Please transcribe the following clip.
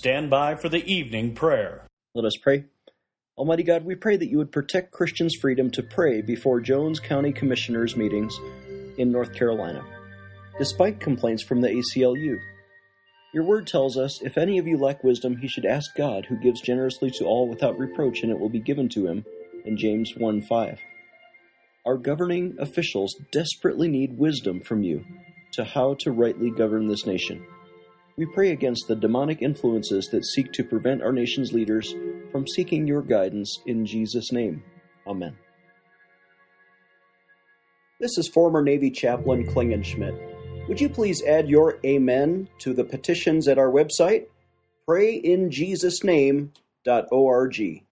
Stand by for the evening prayer. Let us pray. Almighty God, we pray that you would protect Christians' freedom to pray before Jones County Commissioners' meetings in North Carolina, despite complaints from the ACLU. Your word tells us, if any of you lack wisdom, he should ask God, who gives generously to all without reproach, and it will be given to him, in James 1:5. Our governing officials desperately need wisdom from you to how to rightly govern this nation. We pray against the demonic influences that seek to prevent our nation's leaders from seeking your guidance, in Jesus' name. Amen. This is former Navy Chaplain Klingenschmitt. Would you please add your amen to the petitions at our website, PrayInJesusName.org.